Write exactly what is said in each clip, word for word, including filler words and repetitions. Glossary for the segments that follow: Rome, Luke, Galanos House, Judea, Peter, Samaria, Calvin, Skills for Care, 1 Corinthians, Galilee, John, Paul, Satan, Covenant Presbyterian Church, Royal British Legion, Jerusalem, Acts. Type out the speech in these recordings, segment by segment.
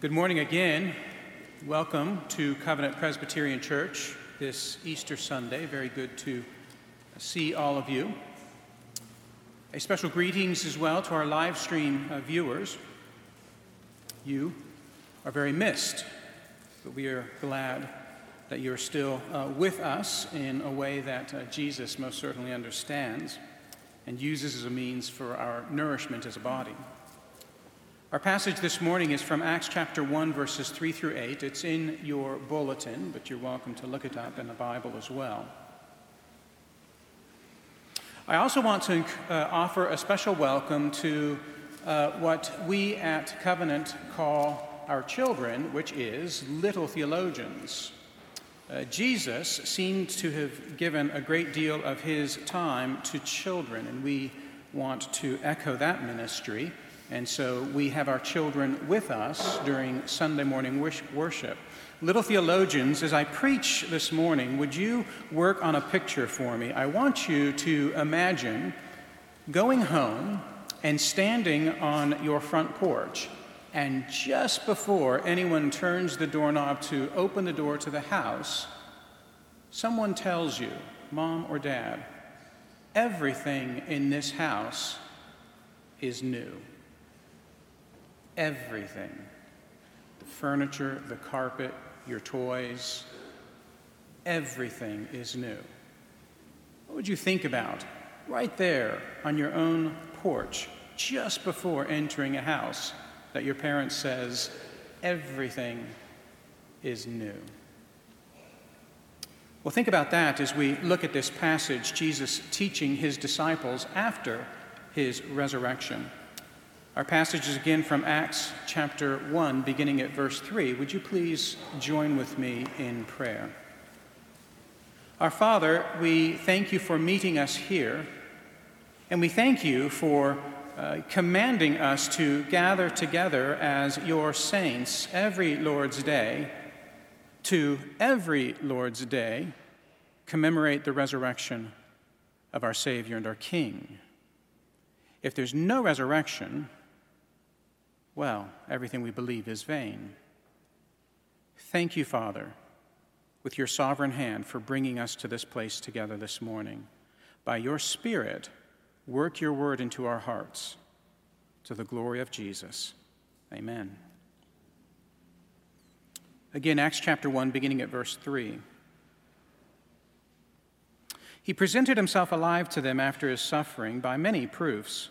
Good morning again. Welcome to Covenant Presbyterian Church this Easter Sunday. Very good to see all of you. A special greetings as well to our live stream uh, viewers. You are very missed, but we are glad that you're still uh, with us in a way that uh, Jesus most certainly understands and uses as a means for our nourishment as a body. Our passage this morning is from Acts chapter one, verses three through eight. It's in your bulletin, but you're welcome to look it up in the Bible as well. I also want to uh, offer a special welcome to uh, what we at Covenant call our children, which is little theologians. Uh, Jesus seemed to have given a great deal of his time to children, and we want to echo that ministry. And so we have our children with us during Sunday morning worship. Little theologians, as I preach this morning, would you work on a picture for me? I want you to imagine going home and standing on your front porch, and just before anyone turns the doorknob to open the door to the house, someone tells you, Mom or Dad, everything in this house is new. Everything, the furniture, the carpet, your toys, everything is new. What would you think about right there on your own porch just before entering a house that your parent says everything is new? Well, think about that as we look at this passage, Jesus teaching his disciples after his resurrection. Our passage is again from Acts chapter one, beginning at verse three. Would you please join with me in prayer? Our Father, we thank you for meeting us here, and we thank you for uh, commanding us to gather together as your saints every Lord's Day, to every Lord's Day commemorate the resurrection of our Savior and our King. If there's no resurrection, well, everything we believe is vain. Thank you, Father, with your sovereign hand for bringing us to this place together this morning. By your Spirit, work your word into our hearts, to the glory of Jesus. Amen. Again, Acts chapter one, beginning at verse three. He presented himself alive to them after his suffering by many proofs,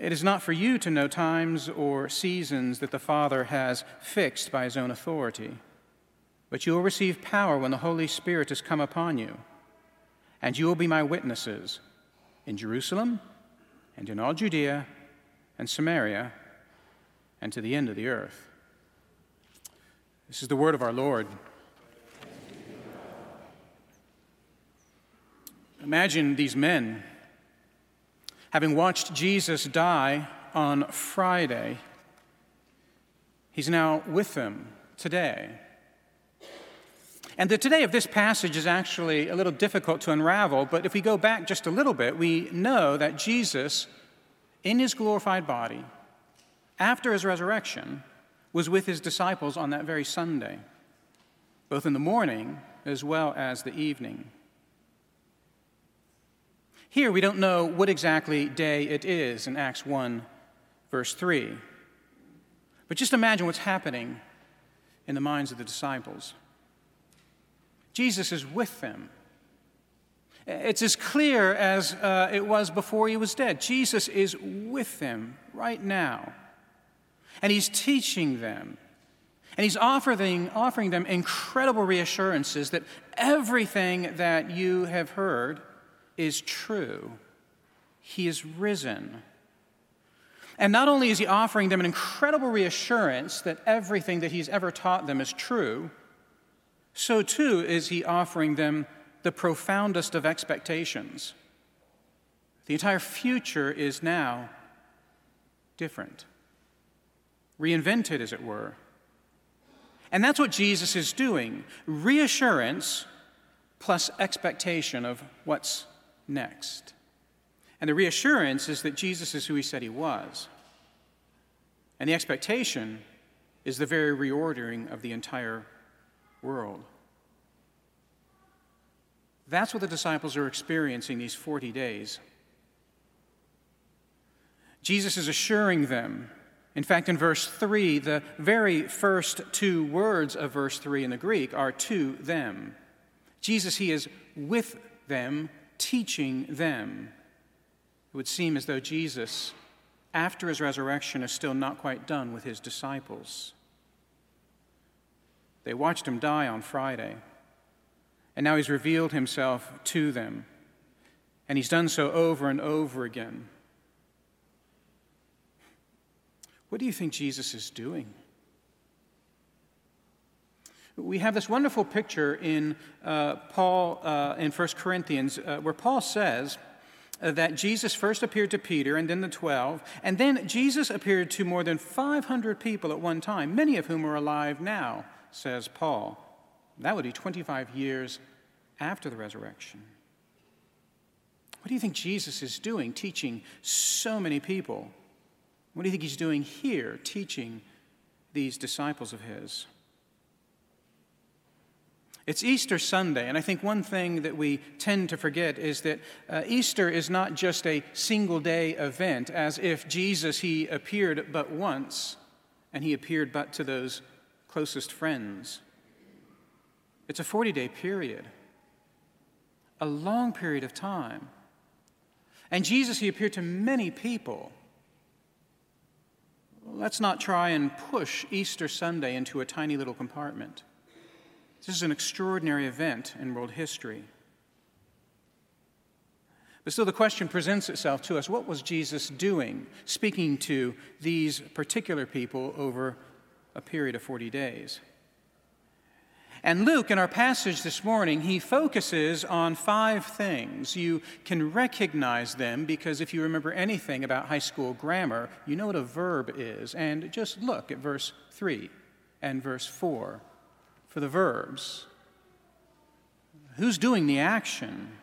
"It is not for you to know times or seasons that the Father has fixed by his own authority, but you will receive power when the Holy Spirit has come upon you, and you will be my witnesses in Jerusalem and in all Judea and Samaria and to the end of the earth." This is the word of our Lord. Imagine these men, having watched Jesus die on Friday, he's now with them today. And the today of this passage is actually a little difficult to unravel, but if we go back just a little bit, we know that Jesus, in his glorified body, after his resurrection, was with his disciples on that very Sunday, both in the morning as well as the evening. Here, we don't know what exactly day it is in Acts one, verse three. But just imagine what's happening in the minds of the disciples. Jesus is with them. It's as clear as uh, it was before he was dead. Jesus is with them right now. And he's teaching them. And he's offering, offering them incredible reassurances that everything that you have heard is true. He is risen. And not only is he offering them an incredible reassurance that everything that he's ever taught them is true, so too is he offering them the profoundest of expectations. The entire future is now different, reinvented, as it were. And that's what Jesus is doing, reassurance plus expectation of what's next. And the reassurance is that Jesus is who he said he was. And the expectation is the very reordering of the entire world. That's what the disciples are experiencing these forty days. Jesus is assuring them. In fact, in verse three, the very first two words of verse three in the Greek are to them. Jesus, he is with them, teaching them. It would seem as though Jesus, after his resurrection, is still not quite done with his disciples. They watched him die on Friday, and now he's revealed himself to them, and he's done so over and over again. What do you think Jesus is doing? We have this wonderful picture in uh, Paul uh, in First Corinthians uh, where Paul says that Jesus first appeared to Peter and then the twelve, and then Jesus appeared to more than five hundred people at one time, many of whom are alive now, says Paul. That would be twenty-five years after the resurrection. What do you think Jesus is doing, teaching so many people? What do you think he's doing here, teaching these disciples of his? It's Easter Sunday, and I think one thing that we tend to forget is that uh, Easter is not just a single-day event, as if Jesus, he appeared but once, and he appeared but to those closest friends. It's a forty-day period, a long period of time. And Jesus, he appeared to many people. Let's not try and push Easter Sunday into a tiny little compartment. This is an extraordinary event in world history. But still the question presents itself to us, what was Jesus doing, speaking to these particular people over a period of forty days? And Luke, in our passage this morning, he focuses on five things. You can recognize them because if you remember anything about high school grammar, you know what a verb is. And just look at verse three and verse four for the verbs. Who's doing the action?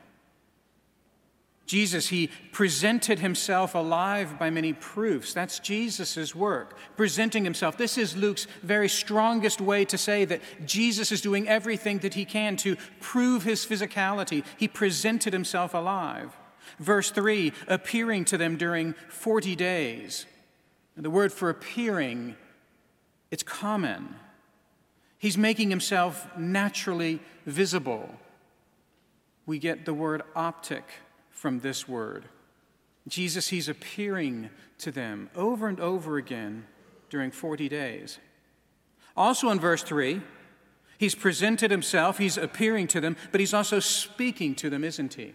Jesus, he presented himself alive by many proofs. That's Jesus' work, presenting himself. This is Luke's very strongest way to say that Jesus is doing everything that he can to prove his physicality. He presented himself alive. Verse three, appearing to them during forty days. And the word for appearing, it's common. He's making himself naturally visible. We get the word optic from this word. Jesus, he's appearing to them over and over again during forty days. Also in verse three, he's presented himself, he's appearing to them, but he's also speaking to them, isn't he?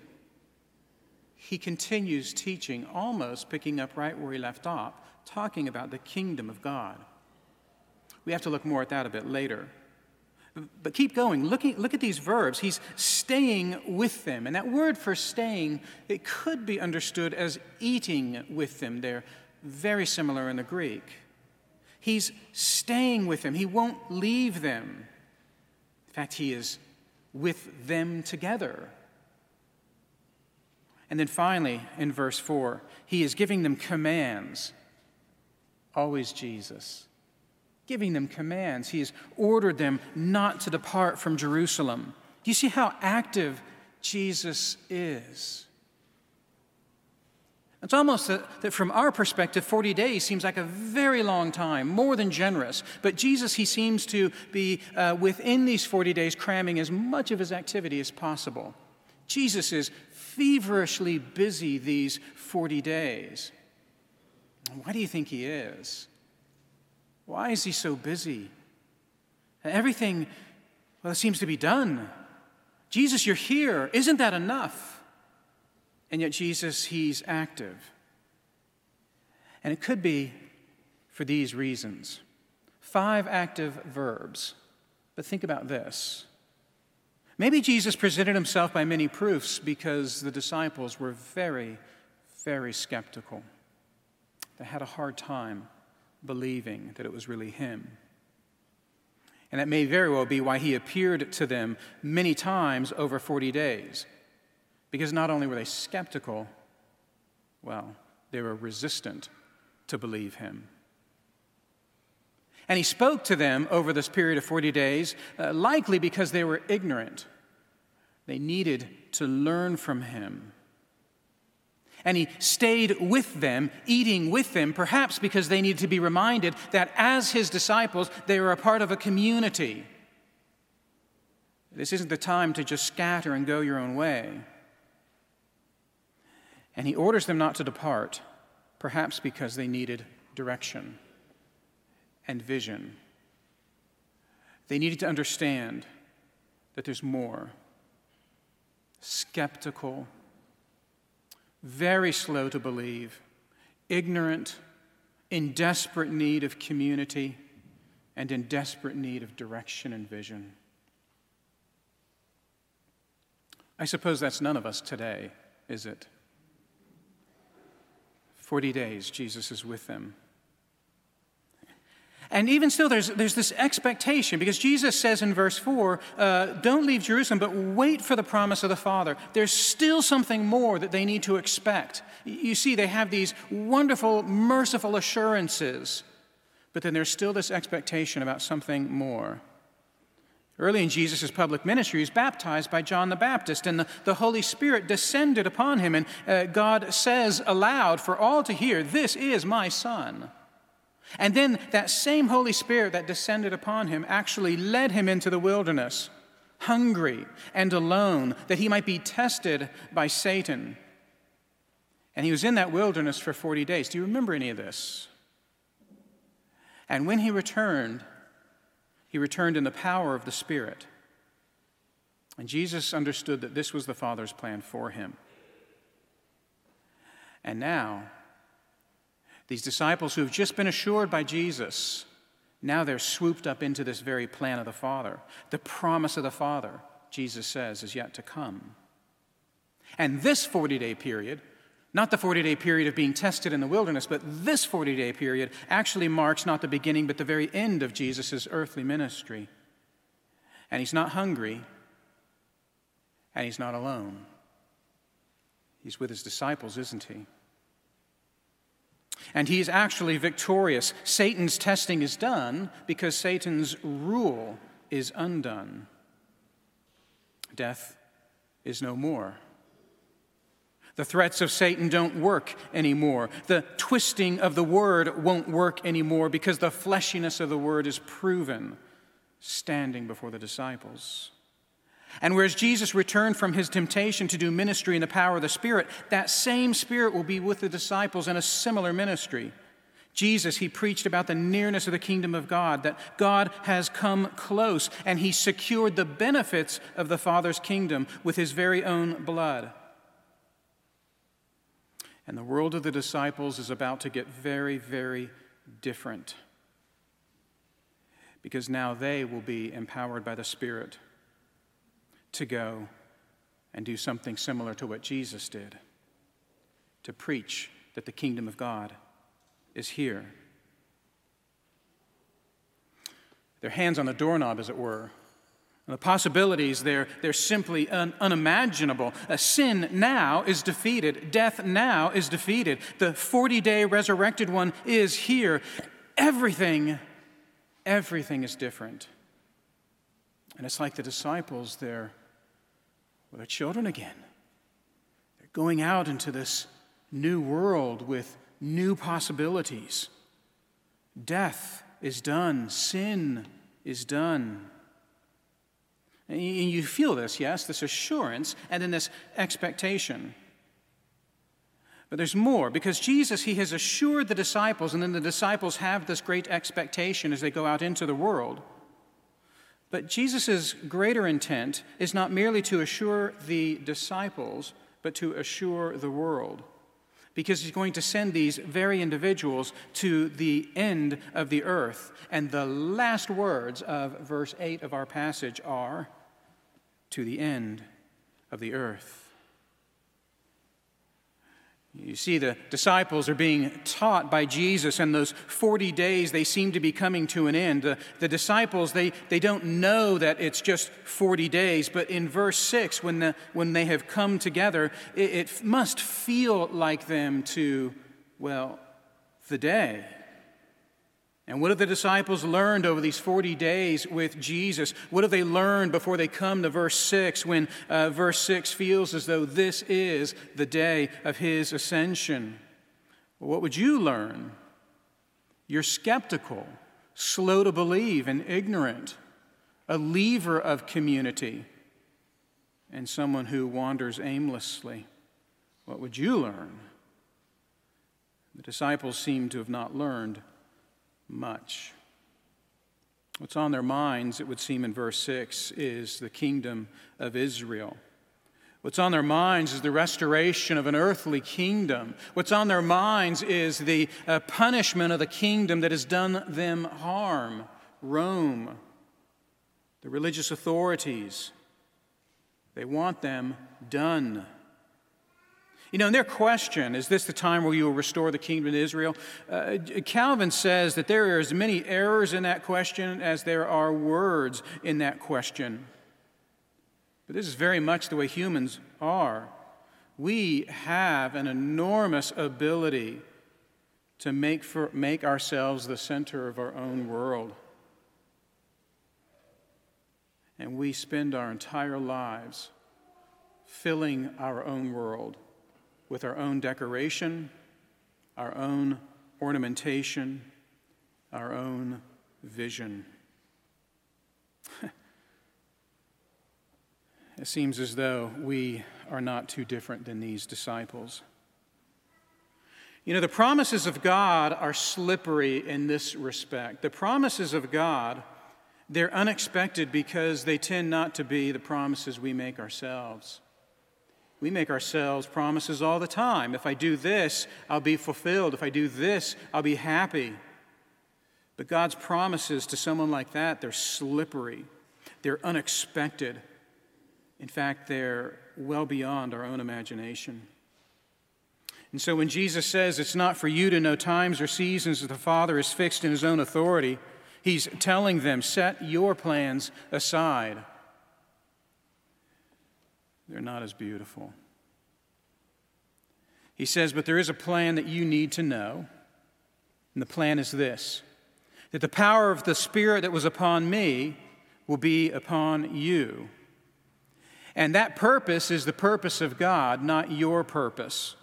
He continues teaching, almost picking up right where he left off, talking about the kingdom of God. We have to look more at that a bit later. But keep going. Look at, look at these verbs. He's staying with them. And that word for staying, it could be understood as eating with them. They're very similar in the Greek. He's staying with them. He won't leave them. In fact, he is with them together. And then finally, in verse four, he is giving them commands. Always Jesus. Giving them commands. He has ordered them not to depart from Jerusalem. Do you see how active Jesus is? It's almost that, that from our perspective, forty days seems like a very long time, more than generous. But Jesus, he seems to be uh, within these forty days cramming as much of his activity as possible. Jesus is feverishly busy these forty days. Why do you think he is? Why is he so busy? Everything, well, seems to be done. Jesus, you're here. Isn't that enough? And yet Jesus, he's active. And it could be for these reasons. Five active verbs. But think about this. Maybe Jesus presented himself by many proofs because the disciples were very, very skeptical. They had a hard time believing that it was really him. And that may very well be why he appeared to them many times over forty days. Because not only were they skeptical, well, they were resistant to believe him. And he spoke to them over this period of forty days, uh, likely because they were ignorant. They needed to learn from him. And he stayed with them, eating with them, perhaps because they needed to be reminded that as his disciples, they were a part of a community. This isn't the time to just scatter and go your own way. And he orders them not to depart, perhaps because they needed direction and vision. They needed to understand that there's more. Skeptical, very slow to believe, ignorant, in desperate need of community, and in desperate need of direction and vision. I suppose that's none of us today, is it? Forty days, Jesus is with them. And even still, there's, there's this expectation, because Jesus says in verse four, uh, don't leave Jerusalem, but wait for the promise of the Father. There's still something more that they need to expect. You see, they have these wonderful, merciful assurances, but then there's still this expectation about something more. Early in Jesus' public ministry, he was baptized by John the Baptist, and the, the Holy Spirit descended upon him, and uh, God says aloud for all to hear, "This is my Son." And then that same Holy Spirit that descended upon him actually led him into the wilderness, hungry and alone, that he might be tested by Satan. And he was in that wilderness for forty days. Do you remember any of this? And when he returned, he returned in the power of the Spirit. And Jesus understood that this was the Father's plan for him. And now, these disciples who have just been assured by Jesus, now they're swooped up into this very plan of the Father. The promise of the Father, Jesus says, is yet to come. And this forty-day period, not the forty-day period of being tested in the wilderness, but this forty-day period actually marks not the beginning, but the very end of Jesus' earthly ministry. And he's not hungry, and he's not alone. He's with his disciples, isn't he? And he's actually victorious. Satan's testing is done because Satan's rule is undone. Death is no more. The threats of Satan don't work anymore. The twisting of the word won't work anymore because the fleshiness of the word is proven standing before the disciples. And whereas Jesus returned from his temptation to do ministry in the power of the Spirit, that same Spirit will be with the disciples in a similar ministry. Jesus, he preached about the nearness of the kingdom of God, that God has come close, and he secured the benefits of the Father's kingdom with his very own blood. And the world of the disciples is about to get very, very different, because now they will be empowered by the Spirit to go and do something similar to what Jesus did, to preach that the kingdom of God is here. Their hands on the doorknob, as it were. And the possibilities, they're, they're simply un- unimaginable. A sin now is defeated. Death now is defeated. The forty-day resurrected one is here. Everything, everything is different. And it's like the disciples, they're Well, they're children again. They're going out into this new world with new possibilities. Death is done. Sin is done. And you feel this, yes, this assurance, and then this expectation. But there's more, because Jesus, he has assured the disciples, and then the disciples have this great expectation as they go out into the world. But Jesus' greater intent is not merely to assure the disciples, but to assure the world, because he's going to send these very individuals to the end of the earth. And the last words of verse eight of our passage are, to the end of the earth. You see, the disciples are being taught by Jesus, and those forty days, they seem to be coming to an end. The, the disciples, they, they don't know that it's just forty days, but in verse six, when, the, when they have come together, it, it must feel like them to, well, the day. And what have the disciples learned over these forty days with Jesus? What have they learned before they come to verse six, when uh, verse six feels as though this is the day of his ascension? Well, what would you learn? You're skeptical, slow to believe, and ignorant, a leaver of community, and someone who wanders aimlessly. What would you learn? The disciples seem to have not learned much. What's on their minds, it would seem, in verse six, is the kingdom of Israel. What's on their minds is the restoration of an earthly kingdom. What's on their minds is the uh, punishment of the kingdom that has done them harm. Rome, the religious authorities, they want them done. You know, and their question, is this the time where you will restore the kingdom to Israel? Uh, Calvin says that there are as many errors in that question as there are words in that question. But this is very much the way humans are. We have an enormous ability to make, for, make ourselves the center of our own world. And we spend our entire lives filling our own world with our own decoration, our own ornamentation, our own vision. It seems as though we are not too different than these disciples. You know, the promises of God are slippery in this respect. The promises of God, they're unexpected because they tend not to be the promises we make ourselves. We make ourselves promises all the time. If I do this, I'll be fulfilled. If I do this, I'll be happy. But God's promises to someone like that, they're slippery. They're unexpected. In fact, they're well beyond our own imagination. And so when Jesus says, it's not for you to know times or seasons that the Father is fixed in his own authority, he's telling them, set your plans aside. They're not as beautiful. He says, but there is a plan that you need to know, and the plan is this, that the power of the Spirit that was upon me will be upon you. And that purpose is the purpose of God, not your purpose.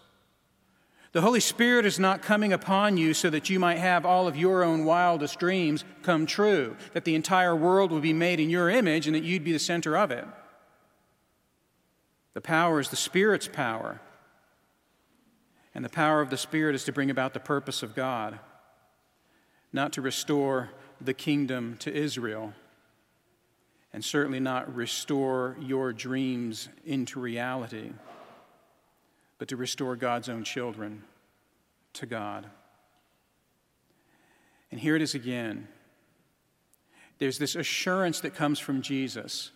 The Holy Spirit is not coming upon you so that you might have all of your own wildest dreams come true, that the entire world will be made in your image and that you'd be the center of it. The power is the Spirit's power, and the power of the Spirit is to bring about the purpose of God, not to restore the kingdom to Israel, and certainly not restore your dreams into reality, but to restore God's own children to God. And here it is again. There's this assurance that comes from Jesus,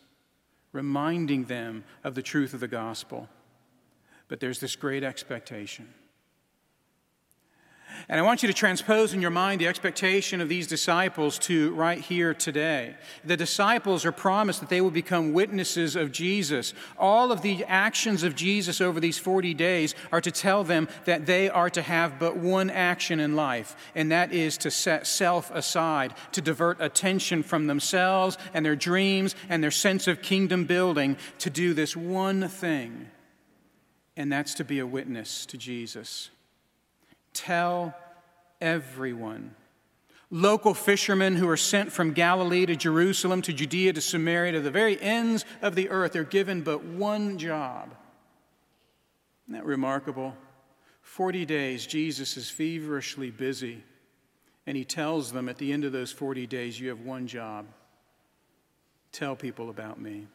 reminding them of the truth of the gospel. But there's this great expectation. And I want you to transpose in your mind the expectation of these disciples to right here today. The disciples are promised that they will become witnesses of Jesus. All of the actions of Jesus over these forty days are to tell them that they are to have but one action in life, and that is to set self aside, to divert attention from themselves and their dreams and their sense of kingdom building, to do this one thing, and that's to be a witness to Jesus. Tell everyone. Local fishermen who are sent from Galilee to Jerusalem, to Judea, to Samaria, to the very ends of the earth, they're given but one job. Isn't that remarkable? Forty days, Jesus is feverishly busy, and he tells them at the end of those forty days, you have one job. Tell people about me.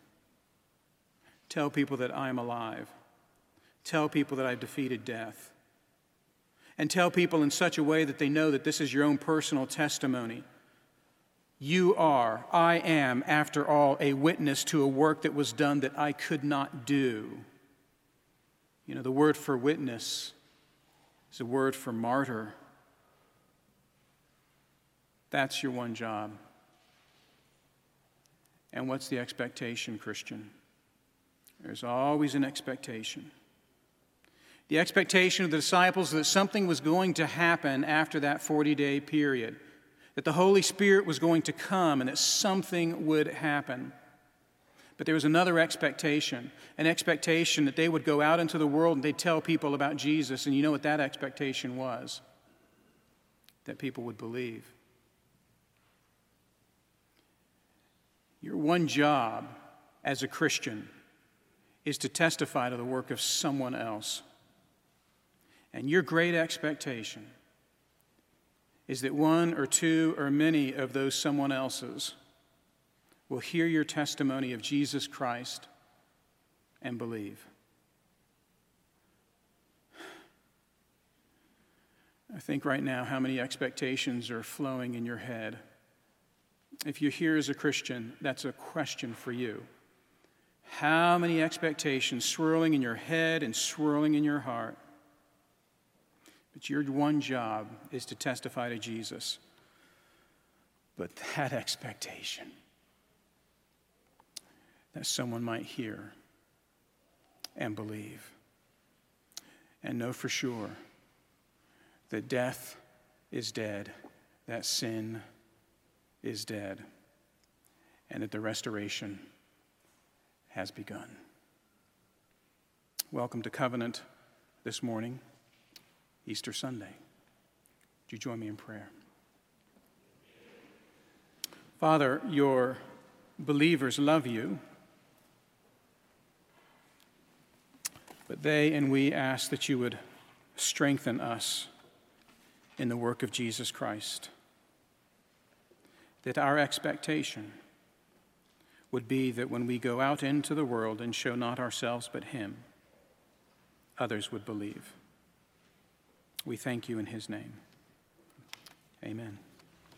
Tell people that I'm alive. Tell people that I've defeated death. And tell people in such a way that they know that this is your own personal testimony You are, I am, after all, a witness to a work that was done that I could not do. You know, the word for witness is a word for martyr. That's your one job. And what's the expectation, Christian? There's always an expectation. The expectation of the disciples that something was going to happen after that forty-day period, that the Holy Spirit was going to come and that something would happen. But there was another expectation, an expectation that they would go out into the world and they'd tell people about Jesus. And you know what that expectation was? That people would believe. Your one job as a Christian is to testify to the work of someone else. And your great expectation is that one or two or many of those someone else's will hear your testimony of Jesus Christ and believe. I think right now how many expectations are flowing in your head. If you're here as a Christian, that's a question for you. How many expectations swirling in your head and swirling in your heart? But your one job is to testify to Jesus. But that expectation that someone might hear and believe and know for sure that death is dead, that sin is dead, and that the restoration has begun. Welcome to Covenant this morning, Easter Sunday. Would you join me in prayer? Father, your believers love you, but they and we ask that you would strengthen us in the work of Jesus Christ, that our expectation would be that when we go out into the world and show not ourselves but him, others would believe. We thank you in his name. Amen.